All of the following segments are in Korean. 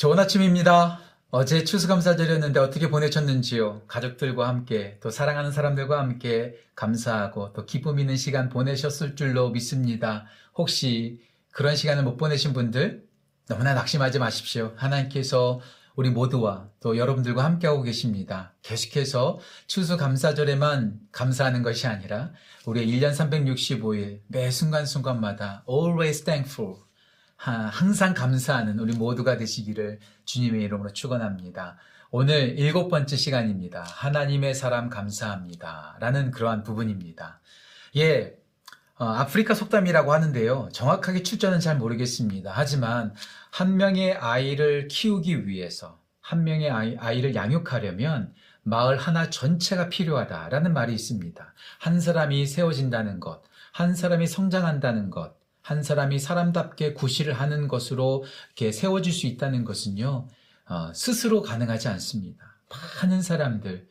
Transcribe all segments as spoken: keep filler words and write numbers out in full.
좋은 아침입니다. 어제 추수감사절이었는데 어떻게 보내셨는지요? 가족들과 함께 또 사랑하는 사람들과 함께 감사하고 또 기쁨 있는 시간 보내셨을 줄로 믿습니다. 혹시 그런 시간을 못 보내신 분들 너무나 낙심하지 마십시오. 하나님께서 우리 모두와 또 여러분들과 함께하고 계십니다. 계속해서 추수감사절에만 감사하는 것이 아니라 우리의 일 년 삼백육십오 일 매 순간순간마다 always thankful, 항상 감사하는 우리 모두가 되시기를 주님의 이름으로 축원합니다. 오늘 일곱 번째 시간입니다. 하나님의 사람 감사합니다 라는 그러한 부분입니다. 예, 어, 아프리카 속담이라고 하는데요, 정확하게 출처는 잘 모르겠습니다. 하지만 한 명의 아이를 키우기 위해서, 한 명의 아이, 아이를 양육하려면 마을 하나 전체가 필요하다라는 말이 있습니다. 한 사람이 세워진다는 것, 한 사람이 성장한다는 것, 한 사람이 사람답게 구실을 하는 것으로 이렇게 세워질 수 있다는 것은요, 어, 스스로 가능하지 않습니다. 많은 사람들,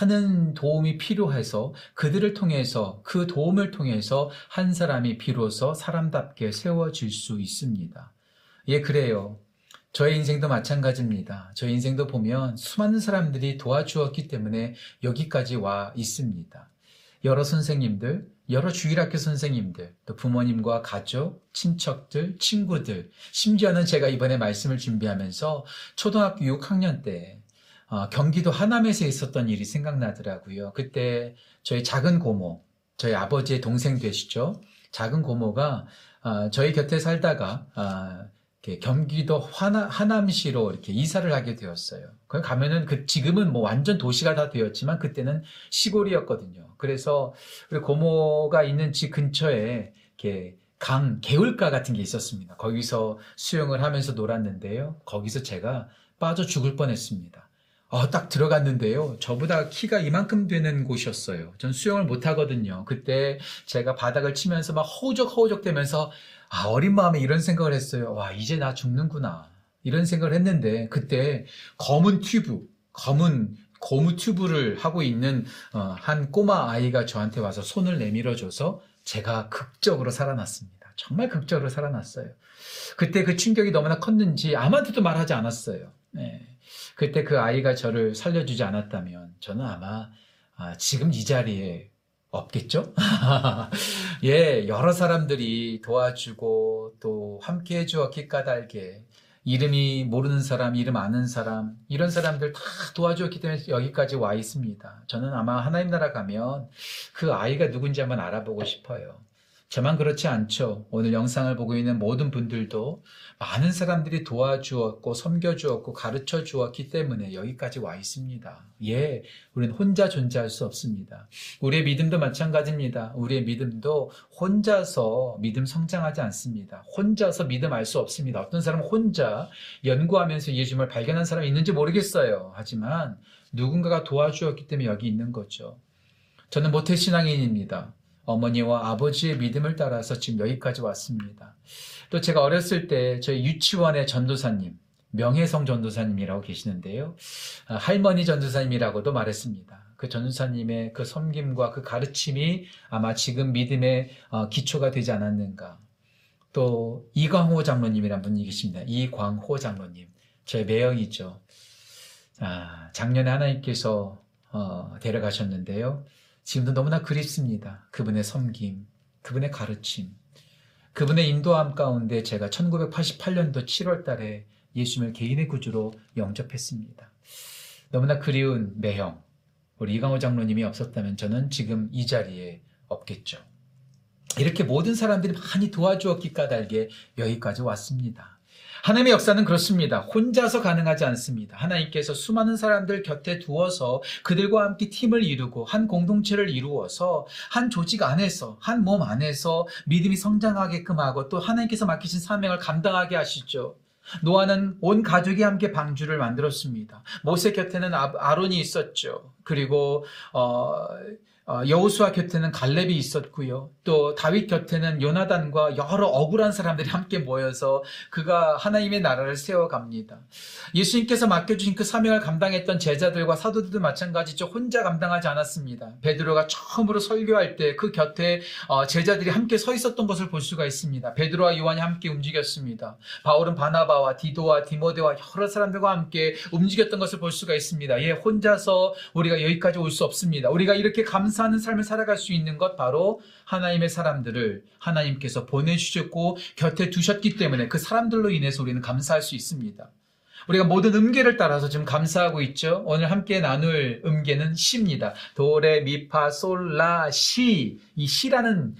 많은 도움이 필요해서 그들을 통해서, 그 도움을 통해서 한 사람이 비로소 사람답게 세워질 수 있습니다. 예, 그래요. 저의 인생도 마찬가지입니다. 저의 인생도 보면 수많은 사람들이 도와주었기 때문에 여기까지 와 있습니다. 여러 선생님들, 여러 주일학교 선생님들, 또 부모님과 가족, 친척들, 친구들, 심지어는 제가 이번에 말씀을 준비하면서 초등학교 육 학년 때 어, 경기도 하남에서 있었던 일이 생각나더라고요. 그때 저희 작은 고모, 저희 아버지의 동생 되시죠? 작은 고모가 어, 저희 곁에 살다가 어, 이렇게 경기도 하나, 하남시로 이렇게 이사를 하게 되었어요. 거기 가면은 그 지금은 뭐 완전 도시가 다 되었지만 그때는 시골이었거든요. 그래서 우리 고모가 있는 집 근처에 이렇게 강, 개울가 같은 게 있었습니다. 거기서 수영을 하면서 놀았는데요. 거기서 제가 빠져 죽을 뻔했습니다. 어, 딱 들어갔는데요, 저보다 키가 이만큼 되는 곳이었어요. 전 수영을 못하거든요. 그때 제가 바닥을 치면서 막 허우적허우적 대면서, 아, 어린 마음에 이런 생각을 했어요. 와, 이제 나 죽는구나, 이런 생각을 했는데, 그때 검은 튜브, 검은 고무 튜브를 하고 있는 어, 한 꼬마 아이가 저한테 와서 손을 내밀어줘서 제가 극적으로 살아났습니다. 정말 극적으로 살아났어요. 그때 그 충격이 너무나 컸는지 아무한테도 말하지 않았어요. 네. 그때 그 아이가 저를 살려주지 않았다면 저는 아마 아, 지금 이 자리에 없겠죠? 예, 여러 사람들이 도와주고 또 함께 해주었기 까닭에 이름이 모르는 사람, 이름 아는 사람, 이런 사람들 다 도와주었기 때문에 여기까지 와 있습니다. 저는 아마 하나님 나라 가면 그 아이가 누군지 한번 알아보고 싶어요. 저만 그렇지 않죠. 오늘 영상을 보고 있는 모든 분들도 많은 사람들이 도와주었고 섬겨주었고 가르쳐주었기 때문에 여기까지 와 있습니다. 예, 우리는 혼자 존재할 수 없습니다. 우리의 믿음도 마찬가지입니다. 우리의 믿음도 혼자서 믿음 성장하지 않습니다. 혼자서 믿음 알 수 없습니다. 어떤 사람은 혼자 연구하면서 예수님을 발견한 사람이 있는지 모르겠어요. 하지만 누군가가 도와주었기 때문에 여기 있는 거죠. 저는 모태신앙인입니다. 어머니와 아버지의 믿음을 따라서 지금 여기까지 왔습니다. 또 제가 어렸을 때 저희 유치원의 전도사님, 명혜성 전도사님이라고 계시는데요, 할머니 전도사님이라고도 말했습니다. 그 전도사님의 그 섬김과 그 가르침이 아마 지금 믿음의 기초가 되지 않았는가. 또 이광호 장로님이라는 분이 계십니다. 이광호 장로님, 저의 매형이죠. 아, 작년에 하나님께서 어, 데려가셨는데요, 지금도 너무나 그립습니다. 그분의 섬김, 그분의 가르침, 그분의 인도함 가운데 제가 천구백팔십팔 년도 칠월 달에 예수님을 개인의 구주로 영접했습니다. 너무나 그리운 매형, 우리 이강호 장로님이 없었다면 저는 지금 이 자리에 없겠죠. 이렇게 모든 사람들이 많이 도와주었기 까닭에 여기까지 왔습니다. 하나님의 역사는 그렇습니다. 혼자서 가능하지 않습니다. 하나님께서 수많은 사람들 곁에 두어서 그들과 함께 팀을 이루고 한 공동체를 이루어서 한 조직 안에서, 한 몸 안에서 믿음이 성장하게끔 하고 또 하나님께서 맡기신 사명을 감당하게 하시죠. 노아는 온 가족이 함께 방주를 만들었습니다. 모세 곁에는 아론이 있었죠. 그리고 어... 여호수아 곁에는 갈렙이 있었고요. 또 다윗 곁에는 요나단과 여러 억울한 사람들이 함께 모여서 그가 하나님의 나라를 세워갑니다. 예수님께서 맡겨주신 그 사명을 감당했던 제자들과 사도들도 마찬가지죠. 혼자 감당하지 않았습니다. 베드로가 처음으로 설교할 때 그 곁에 제자들이 함께 서 있었던 것을 볼 수가 있습니다. 베드로와 요한이 함께 움직였습니다. 바울은 바나바와 디도와 디모데와 여러 사람들과 함께 움직였던 것을 볼 수가 있습니다. 예, 혼자서 우리가 여기까지 올 수 없습니다. 우리가 이렇게 감사 하는 삶을 살아갈 수 있는 것 바로 하나님의 사람들을 하나님께서 보내주셨고 곁에 두셨기 때문에 그 사람들로 인해서 우리는 감사할 수 있습니다. 우리가 모든 음계를 따라서 지금 감사하고 있죠. 오늘 함께 나눌 음계는 시입니다. 도레 미파 솔라 시, 이 시라는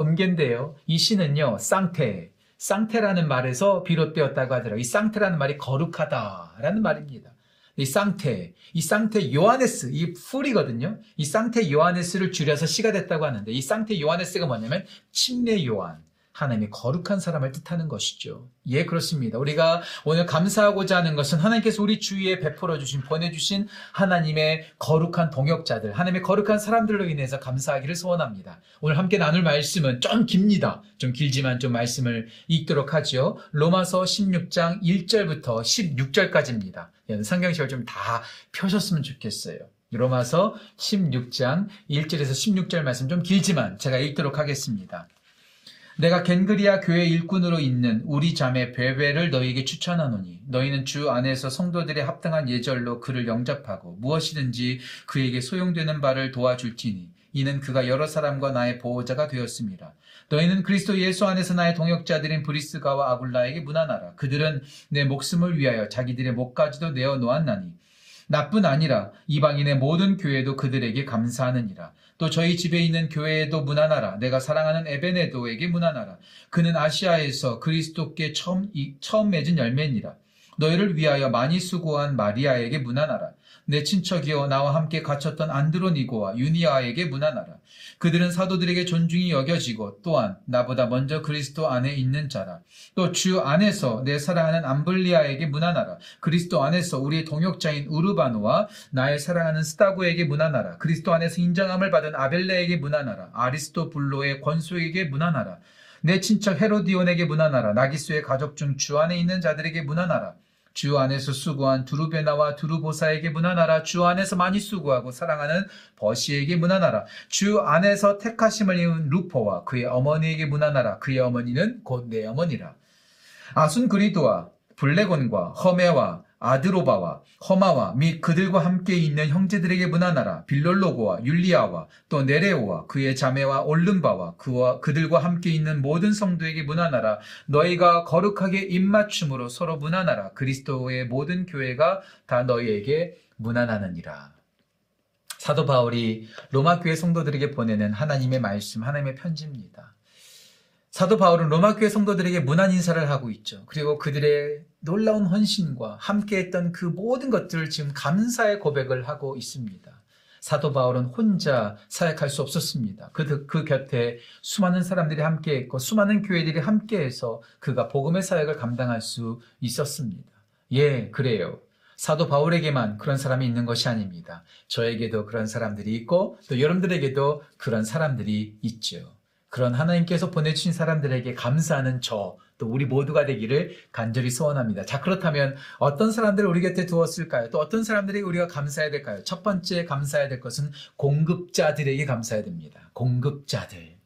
음계인데요. 이 시는요 쌍테, 쌍테라는 말에서 비롯되었다고 하더라고요. 이 쌍테라는 말이 거룩하다라는 말입니다. 이 쌍테, 이 쌍테 요하네스, 이 풀이거든요. 이 쌍테 요하네스를 줄여서 시가 됐다고 하는데 이 쌍테 요하네스가 뭐냐면 침례 요한, 하나님의 거룩한 사람을 뜻하는 것이죠. 예, 그렇습니다. 우리가 오늘 감사하고자 하는 것은 하나님께서 우리 주위에 베풀어 주신, 보내주신 하나님의 거룩한 동역자들, 하나님의 거룩한 사람들로 인해서 감사하기를 소원합니다. 오늘 함께 나눌 말씀은 좀 깁니다. 좀 길지만 좀 말씀을 읽도록 하죠. 로마서 십육 장 일 절부터 십육 절까지입니다. 성경책을 좀 다 펴셨으면 좋겠어요. 로마서 십육 장 일 절에서 십육 절 말씀 좀 길지만 제가 읽도록 하겠습니다. 내가 겐그리아 교회 일꾼으로 있는 우리 자매 베베를 너희에게 추천하노니 너희는 주 안에서 성도들의 합당한 예절로 그를 영접하고 무엇이든지 그에게 소용되는 바를 도와줄지니 이는 그가 여러 사람과 나의 보호자가 되었습니다. 너희는 그리스도 예수 안에서 나의 동역자들인 브리스가와 아굴라에게 문안하라. 그들은 내 목숨을 위하여 자기들의 목까지도 내어놓았나니 나뿐 아니라 이방인의 모든 교회도 그들에게 감사하느니라. 또 저희 집에 있는 교회에도 문안하라. 내가 사랑하는 에베네도에게 문안하라. 그는 아시아에서 그리스도께 처음, 처음 맺은 열매니라. 너희를 위하여 많이 수고한 마리아에게 문안하라. 내 친척이여 나와 함께 갇혔던 안드로니고와 유니아에게 문안하라. 그들은 사도들에게 존중이 여겨지고 또한 나보다 먼저 그리스도 안에 있는 자라. 또 주 안에서 내 사랑하는 암블리아에게 문안하라. 그리스도 안에서 우리의 동역자인 우르바노와 나의 사랑하는 스타고에게 문안하라. 그리스도 안에서 인정함을 받은 아벨레에게 문안하라. 아리스토불로의 권소에게 문안하라. 내 친척 헤로디온에게 문안하라. 나기수의 가족 중 주 안에 있는 자들에게 문안하라. 주 안에서 수고한 두루베나와 두루보사에게 문안하라. 주 안에서 많이 수고하고 사랑하는 버시에게 문안하라. 주 안에서 택하심을 입은 루포와 그의 어머니에게 문안하라. 그의 어머니는 곧 내 어머니라. 아순그리도와 블레곤과 허메와 아드로바와 허마와 및 그들과 함께 있는 형제들에게 문안하라. 빌롤로고와 율리아와 또 네레오와 그의 자매와 올름바와 그와 그들과 함께 있는 모든 성도에게 문안하라. 너희가 거룩하게 입맞춤으로 서로 문안하라. 그리스도의 모든 교회가 다 너희에게 문안하느니라. 사도 바울이 로마 교회 성도들에게 보내는 하나님의 말씀, 하나님의 편지입니다. 사도 바울은 로마 교회 성도들에게 문안 인사를 하고 있죠. 그리고 그들의 놀라운 헌신과 함께했던 그 모든 것들을 지금 감사의 고백을 하고 있습니다. 사도 바울은 혼자 사역할 수 없었습니다. 그, 그 곁에 수많은 사람들이 함께했고 수많은 교회들이 함께해서 그가 복음의 사역을 감당할 수 있었습니다. 예, 그래요. 사도 바울에게만 그런 사람이 있는 것이 아닙니다. 저에게도 그런 사람들이 있고 또 여러분들에게도 그런 사람들이 있죠. 그런 하나님께서 보내주신 사람들에게 감사하는 저, 또 우리 모두가 되기를 간절히 소원합니다. 자, 그렇다면 어떤 사람들을 우리 곁에 두었을까요? 또 어떤 사람들에게 우리가 감사해야 될까요? 첫 번째 감사해야 될 것은 공급자들에게 감사해야 됩니다. 공급자들.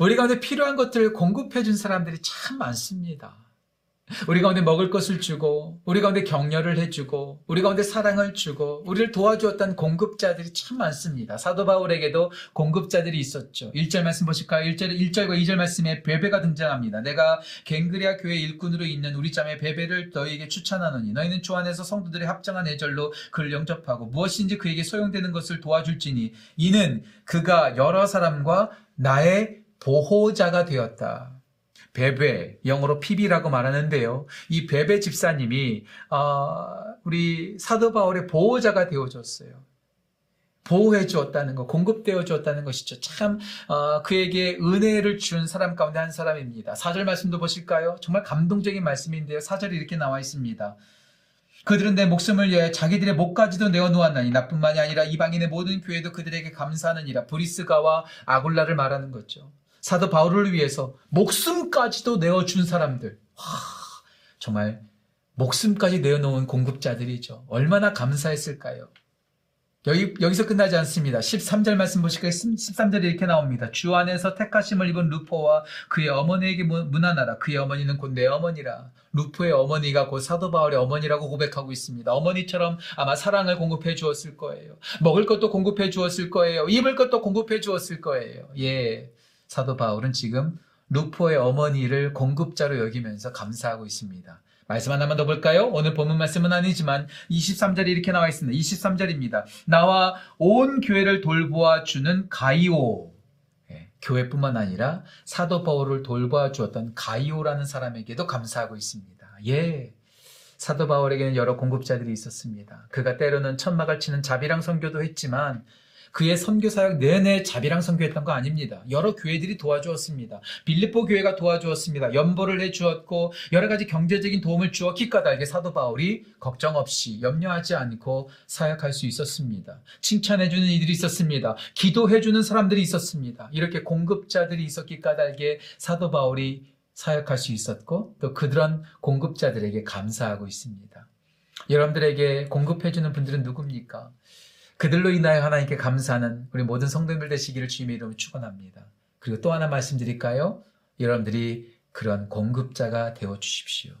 우리 가운데 필요한 것들을 공급해준 사람들이 참 많습니다. 우리 가운데 먹을 것을 주고, 우리 가운데 격려를 해주고, 우리 가운데 사랑을 주고, 우리를 도와주었던 공급자들이 참 많습니다. 사도 바울에게도 공급자들이 있었죠. 일 절 말씀 보실까요? 일 절, 일 절과 이 절 말씀에 베베가 등장합니다. 내가 겐그리아 교회 일꾼으로 있는 우리 자매 베베를 너희에게 추천하노니 너희는 주 안에서 성도들의 합당한 예절로 그를 영접하고 무엇인지 그에게 소용되는 것을 도와줄지니 이는 그가 여러 사람과 나의 보호자가 되었다. 베베, 영어로 피비라고 말하는데요. 이 베베 집사님이 어, 우리 사도 바울의 보호자가 되어줬어요. 보호해 주었다는 것, 공급되어 주었다는 것이죠. 참 어, 그에게 은혜를 준 사람 가운데 한 사람입니다. 사 절 말씀도 보실까요? 정말 감동적인 말씀인데요. 사 절이 이렇게 나와 있습니다. 그들은 내 목숨을 위해 자기들의 목까지도 내어놓았나니나 뿐만이 아니라 이방인의 모든 교회도 그들에게 감사하느니라. 브리스가와 아굴라를 말하는 거죠. 사도 바울을 위해서 목숨까지도 내어준 사람들. 와, 정말 목숨까지 내어놓은 공급자들이죠. 얼마나 감사했을까요? 여기, 여기서 끝나지 않습니다. 십삼 절 말씀 보실까요? 십삼 절에 이렇게 나옵니다. 주 안에서 택하심을 입은 루포와 그의 어머니에게 문안하라. 그의 어머니는 곧 내 어머니라. 루포의 어머니가 곧 사도 바울의 어머니라고 고백하고 있습니다. 어머니처럼 아마 사랑을 공급해 주었을 거예요. 먹을 것도 공급해 주었을 거예요. 입을 것도 공급해 주었을 거예요. 예, 사도 바울은 지금 루포의 어머니를 공급자로 여기면서 감사하고 있습니다. 말씀 하나만 더 볼까요? 오늘 본문 말씀은 아니지만 이십삼 절이 이렇게 나와 있습니다. 이십삼 절입니다. 나와 온 교회를 돌보아 주는 가이오. 예, 교회뿐만 아니라 사도 바울을 돌보아 주었던 가이오라는 사람에게도 감사하고 있습니다. 예, 사도 바울에게는 여러 공급자들이 있었습니다. 그가 때로는 천막을 치는 자비랑 선교도 했지만 그의 선교사역 내내 자비랑 선교했던 거 아닙니다. 여러 교회들이 도와주었습니다. 빌립보 교회가 도와주었습니다. 연보를 해주었고 여러 가지 경제적인 도움을 주어 기까닭에 사도 바울이 걱정 없이 염려하지 않고 사역할 수 있었습니다. 칭찬해주는 이들이 있었습니다. 기도해주는 사람들이 있었습니다. 이렇게 공급자들이 있었기까닭에 사도 바울이 사역할 수 있었고 또 그런 공급자들에게 감사하고 있습니다. 여러분들에게 공급해주는 분들은 누굽니까? 그들로 인하여 하나님께 감사하는 우리 모든 성도님들 되시기를 주님의 이름으로 축원합니다. 그리고 또 하나 말씀드릴까요? 여러분들이 그런 공급자가 되어주십시오.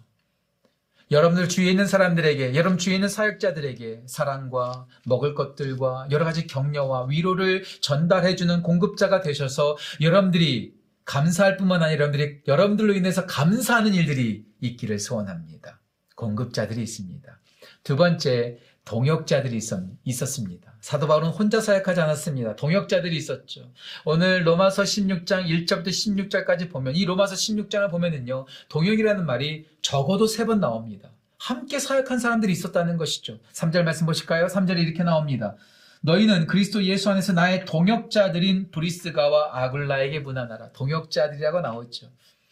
여러분들 주위에 있는 사람들에게, 여러분 주위에 있는 사역자들에게 사랑과 먹을 것들과 여러 가지 격려와 위로를 전달해주는 공급자가 되셔서 여러분들이 감사할 뿐만 아니라 여러분들이, 여러분들로 인해서 감사하는 일들이 있기를 소원합니다. 공급자들이 있습니다. 두 번째, 동역자들이 있었습니다. 사도 바울은 혼자 사역하지 않았습니다. 동역자들이 있었죠. 오늘 로마서 십육 장 일 절부터 십육 절까지 보면 이 로마서 십육 장을 보면은요. 동역이라는 말이 적어도 세 번 나옵니다. 함께 사역한 사람들이 있었다는 것이죠. 삼 절 말씀 보실까요? 삼 절에 이렇게 나옵니다. 너희는 그리스도 예수 안에서 나의 동역자들인 브리스가와 아굴라에게 문안하라. 동역자들이라고 나오죠.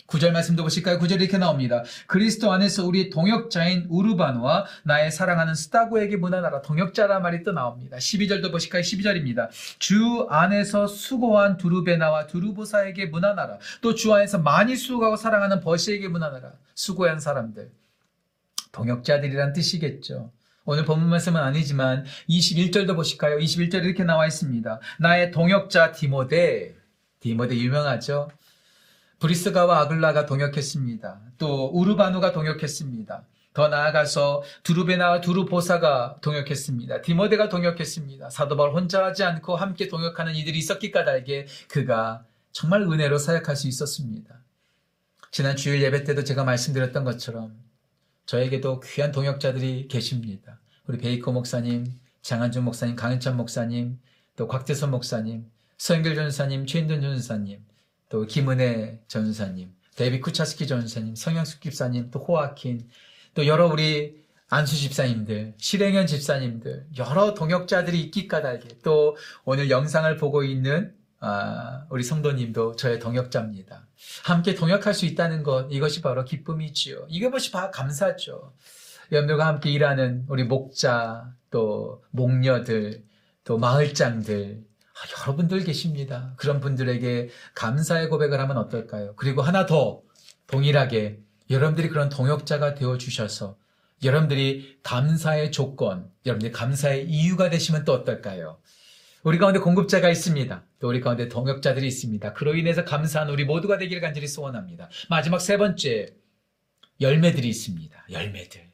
구 절 말씀도 보실까요? 구 절이 이렇게 나옵니다. 그리스도 안에서 우리의 동역자인 우르바노와 나의 사랑하는 스타고에게 문안하라. 동역자란 말이 또 나옵니다. 십이 절도 보실까요? 십이 절입니다. 주 안에서 수고한 두루베나와 두루보사에게 문안하라. 또 주 안에서 많이 수고하고 사랑하는 버시에게 문안하라. 수고한 사람들. 동역자들이란 뜻이겠죠. 오늘 본문 말씀은 아니지만 이십일 절도 보실까요? 이십일 절에 이렇게 나와 있습니다. 나의 동역자 디모데. 디모데 유명하죠? 브리스가와 아글라가 동역했습니다. 또 우르바누가 동역했습니다. 더 나아가서 두루베나와 두루보사가 동역했습니다. 디모데가 동역했습니다. 사도 바울 혼자 하지 않고 함께 동역하는 이들이 있었기까닭에 그가 정말 은혜로 사역할 수 있었습니다. 지난 주일 예배 때도 제가 말씀드렸던 것처럼 저에게도 귀한 동역자들이 계십니다. 우리 베이커 목사님, 장한준 목사님, 강인찬 목사님, 또 곽재선 목사님, 서영길 전사님, 최인돈 전사님, 또 김은혜 전사님, 데이비 쿠차스키 전사님, 성형숙 집사님, 또 호아킨, 또 여러 우리 안수 집사님들, 실행현 집사님들, 여러 동역자들이 있기까닭에 또 오늘 영상을 보고 있는 아, 우리 성도님도 저의 동역자입니다. 함께 동역할 수 있다는 것, 이것이 바로 기쁨이지요. 이것이 바로 감사죠. 여러분들과 함께 일하는 우리 목자, 또 목녀들, 또 마을장들, 아, 여러분들 계십니다. 그런 분들에게 감사의 고백을 하면 어떨까요? 그리고 하나 더 동일하게 여러분들이 그런 동역자가 되어주셔서 여러분들이 감사의 조건, 여러분들이 감사의 이유가 되시면 또 어떨까요? 우리 가운데 공급자가 있습니다. 또 우리 가운데 동역자들이 있습니다. 그로 인해서 감사한 우리 모두가 되기를 간절히 소원합니다. 마지막 세 번째, 열매들이 있습니다. 열매들.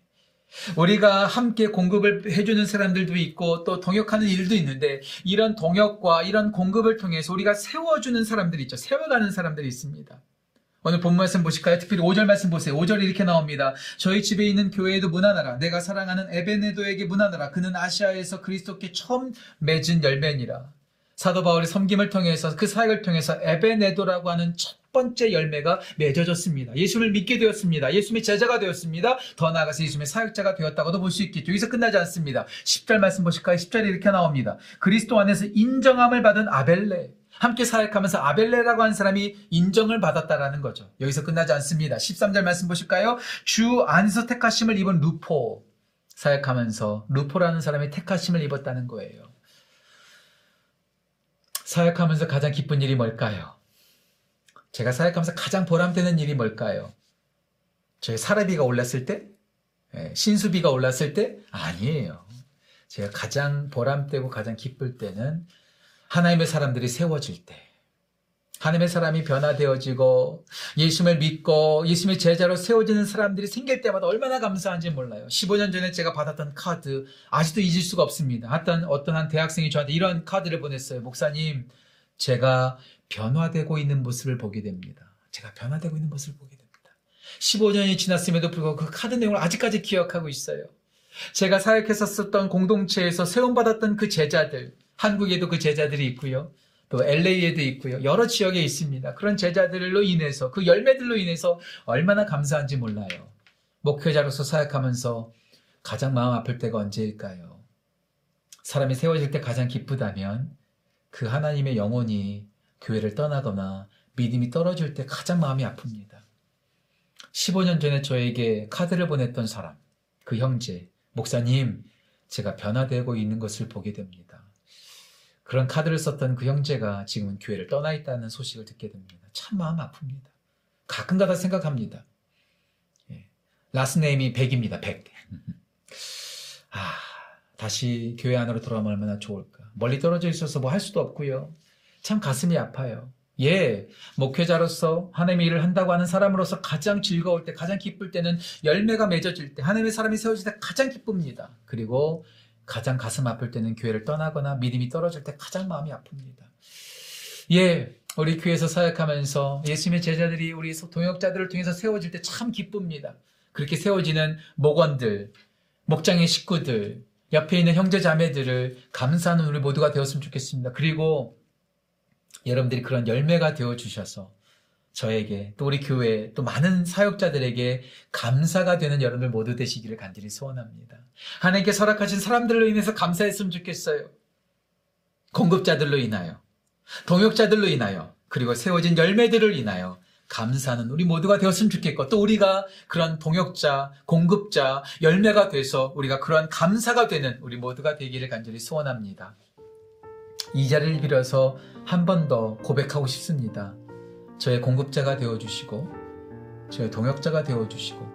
우리가 함께 공급을 해주는 사람들도 있고 또 동역하는 일도 있는데 이런 동역과 이런 공급을 통해서 우리가 세워주는 사람들이 있죠. 세워가는 사람들이 있습니다. 오늘 본문 말씀 보실까요? 특별히 오 절 말씀 보세요. 오 절이 이렇게 나옵니다. 저희 집에 있는 교회에도 문안하라. 내가 사랑하는 에베네도에게 문안하라. 그는 아시아에서 그리스도께 처음 맺은 열매니라. 사도 바울의 섬김을 통해서 그 사역을 통해서 에베네도라고 하는 첫 번째 열매가 맺어졌습니다. 예수를 믿게 되었습니다. 예수의 제자가 되었습니다. 더 나아가서 예수의 사역자가 되었다고도 볼 수 있겠죠. 여기서 끝나지 않습니다. 십 절 말씀 보실까요? 십 절이 이렇게 나옵니다. 그리스도 안에서 인정함을 받은 아벨레. 함께 사역하면서 아벨레라고 한 사람이 인정을 받았다라는 거죠. 여기서 끝나지 않습니다. 십삼 절 말씀 보실까요? 주 안에서 택하심을 입은 루포. 사역하면서 루포라는 사람이 택하심을 입었다는 거예요. 사역하면서 가장 기쁜 일이 뭘까요? 제가 사역하면서 가장 보람되는 일이 뭘까요? 저희 사례비가 올랐을 때? 신수비가 올랐을 때? 아니에요. 제가 가장 보람되고 가장 기쁠 때는 하나님의 사람들이 세워질 때, 하나님의 사람이 변화되어지고 예수님을 믿고 예수님의 제자로 세워지는 사람들이 생길 때마다 얼마나 감사한지 몰라요. 십오 년 전에 제가 받았던 카드 아직도 잊을 수가 없습니다. 어떤, 어떤 한 대학생이 저한테 이런 카드를 보냈어요. 목사님, 제가 변화되고 있는 모습을 보게 됩니다. 제가 변화되고 있는 모습을 보게 됩니다. 십오 년이 지났음에도 불구하고 그 카드 내용을 아직까지 기억하고 있어요. 제가 사역했었던 공동체에서 세움받았던 그 제자들, 한국에도 그 제자들이 있고요. 또 엘에이에도 있고요. 여러 지역에 있습니다. 그런 제자들로 인해서, 그 열매들로 인해서 얼마나 감사한지 몰라요. 목회자로서 사역하면서 가장 마음 아플 때가 언제일까요? 사람이 세워질 때 가장 기쁘다면 그 하나님의 영혼이 교회를 떠나거나 믿음이 떨어질 때 가장 마음이 아픕니다. 십오 년 전에 저에게 카드를 보냈던 사람, 그 형제, 목사님, 제가 변화되고 있는 것을 보게 됩니다. 그런 카드를 썼던 그 형제가 지금은 교회를 떠나 있다는 소식을 듣게 됩니다. 참 마음 아픕니다. 가끔가다 생각합니다. 예. 라스네임이 백입니다. 백. 아, 다시 교회 안으로 돌아오면 얼마나 좋을까. 멀리 떨어져 있어서 뭐 할 수도 없고요. 참 가슴이 아파요. 예, 목회자로서 하나님의 일을 한다고 하는 사람으로서 가장 즐거울 때, 가장 기쁠 때는 열매가 맺어질 때, 하나님의 사람이 세워질 때 가장 기쁩니다. 그리고 가장 가슴 아플 때는 교회를 떠나거나 믿음이 떨어질 때 가장 마음이 아픕니다. 예, 우리 교회에서 사역하면서 예수님의 제자들이 우리 동역자들을 통해서 세워질 때 참 기쁩니다. 그렇게 세워지는 목원들, 목장의 식구들, 옆에 있는 형제 자매들을 감사하는 우리 모두가 되었으면 좋겠습니다. 그리고 여러분들이 그런 열매가 되어주셔서 저에게 또 우리 교회 또 많은 사역자들에게 감사가 되는 여러분들 모두 되시기를 간절히 소원합니다. 하나님께 허락하신 사람들로 인해서 감사했으면 좋겠어요. 공급자들로 인하여, 동역자들로 인하여, 그리고 세워진 열매들을 인하여 감사는 우리 모두가 되었으면 좋겠고, 또 우리가 그런 동역자, 공급자, 열매가 돼서 우리가 그런 감사가 되는 우리 모두가 되기를 간절히 소원합니다. 이 자리를 빌어서 한 번 더 고백하고 싶습니다. 저의 공급자가 되어주시고, 저의 동역자가 되어주시고,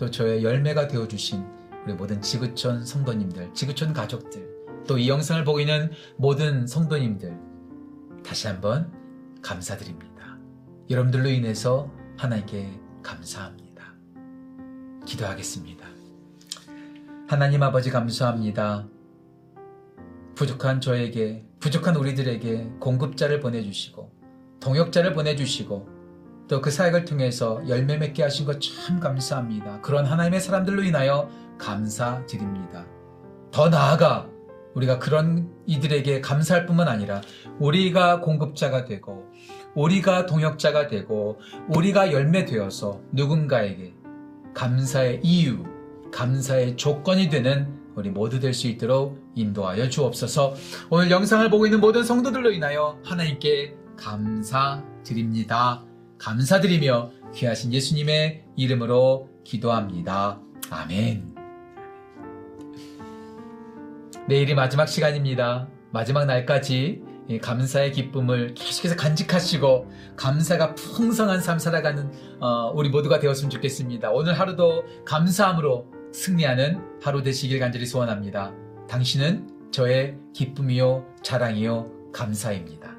또 저의 열매가 되어주신 우리 모든 지구촌 성도님들, 지구촌 가족들, 또 이 영상을 보고 있는 모든 성도님들 다시 한번 감사드립니다. 여러분들로 인해서 하나님께 감사합니다. 기도하겠습니다. 하나님 아버지 감사합니다. 부족한 저에게, 부족한 우리들에게 공급자를 보내주시고, 동역자를 보내주시고, 또 그 사역을 통해서 열매 맺게 하신 것 참 감사합니다. 그런 하나님의 사람들로 인하여 감사드립니다. 더 나아가 우리가 그런 이들에게 감사할 뿐만 아니라 우리가 공급자가 되고, 우리가 동역자가 되고, 우리가 열매 되어서 누군가에게 감사의 이유, 감사의 조건이 되는 우리 모두 될 수 있도록 인도하여 주옵소서. 오늘 영상을 보고 있는 모든 성도들로 인하여 하나님께 감사드립니다. 감사드리며 귀하신 예수님의 이름으로 기도합니다. 아멘. 내일이 마지막 시간입니다. 마지막 날까지 감사의 기쁨을 계속해서 간직하시고 감사가 풍성한 삶 살아가는 우리 모두가 되었으면 좋겠습니다. 오늘 하루도 감사함으로 승리하는 하루 되시길 간절히 소원합니다. 당신은 저의 기쁨이요, 자랑이요, 감사입니다.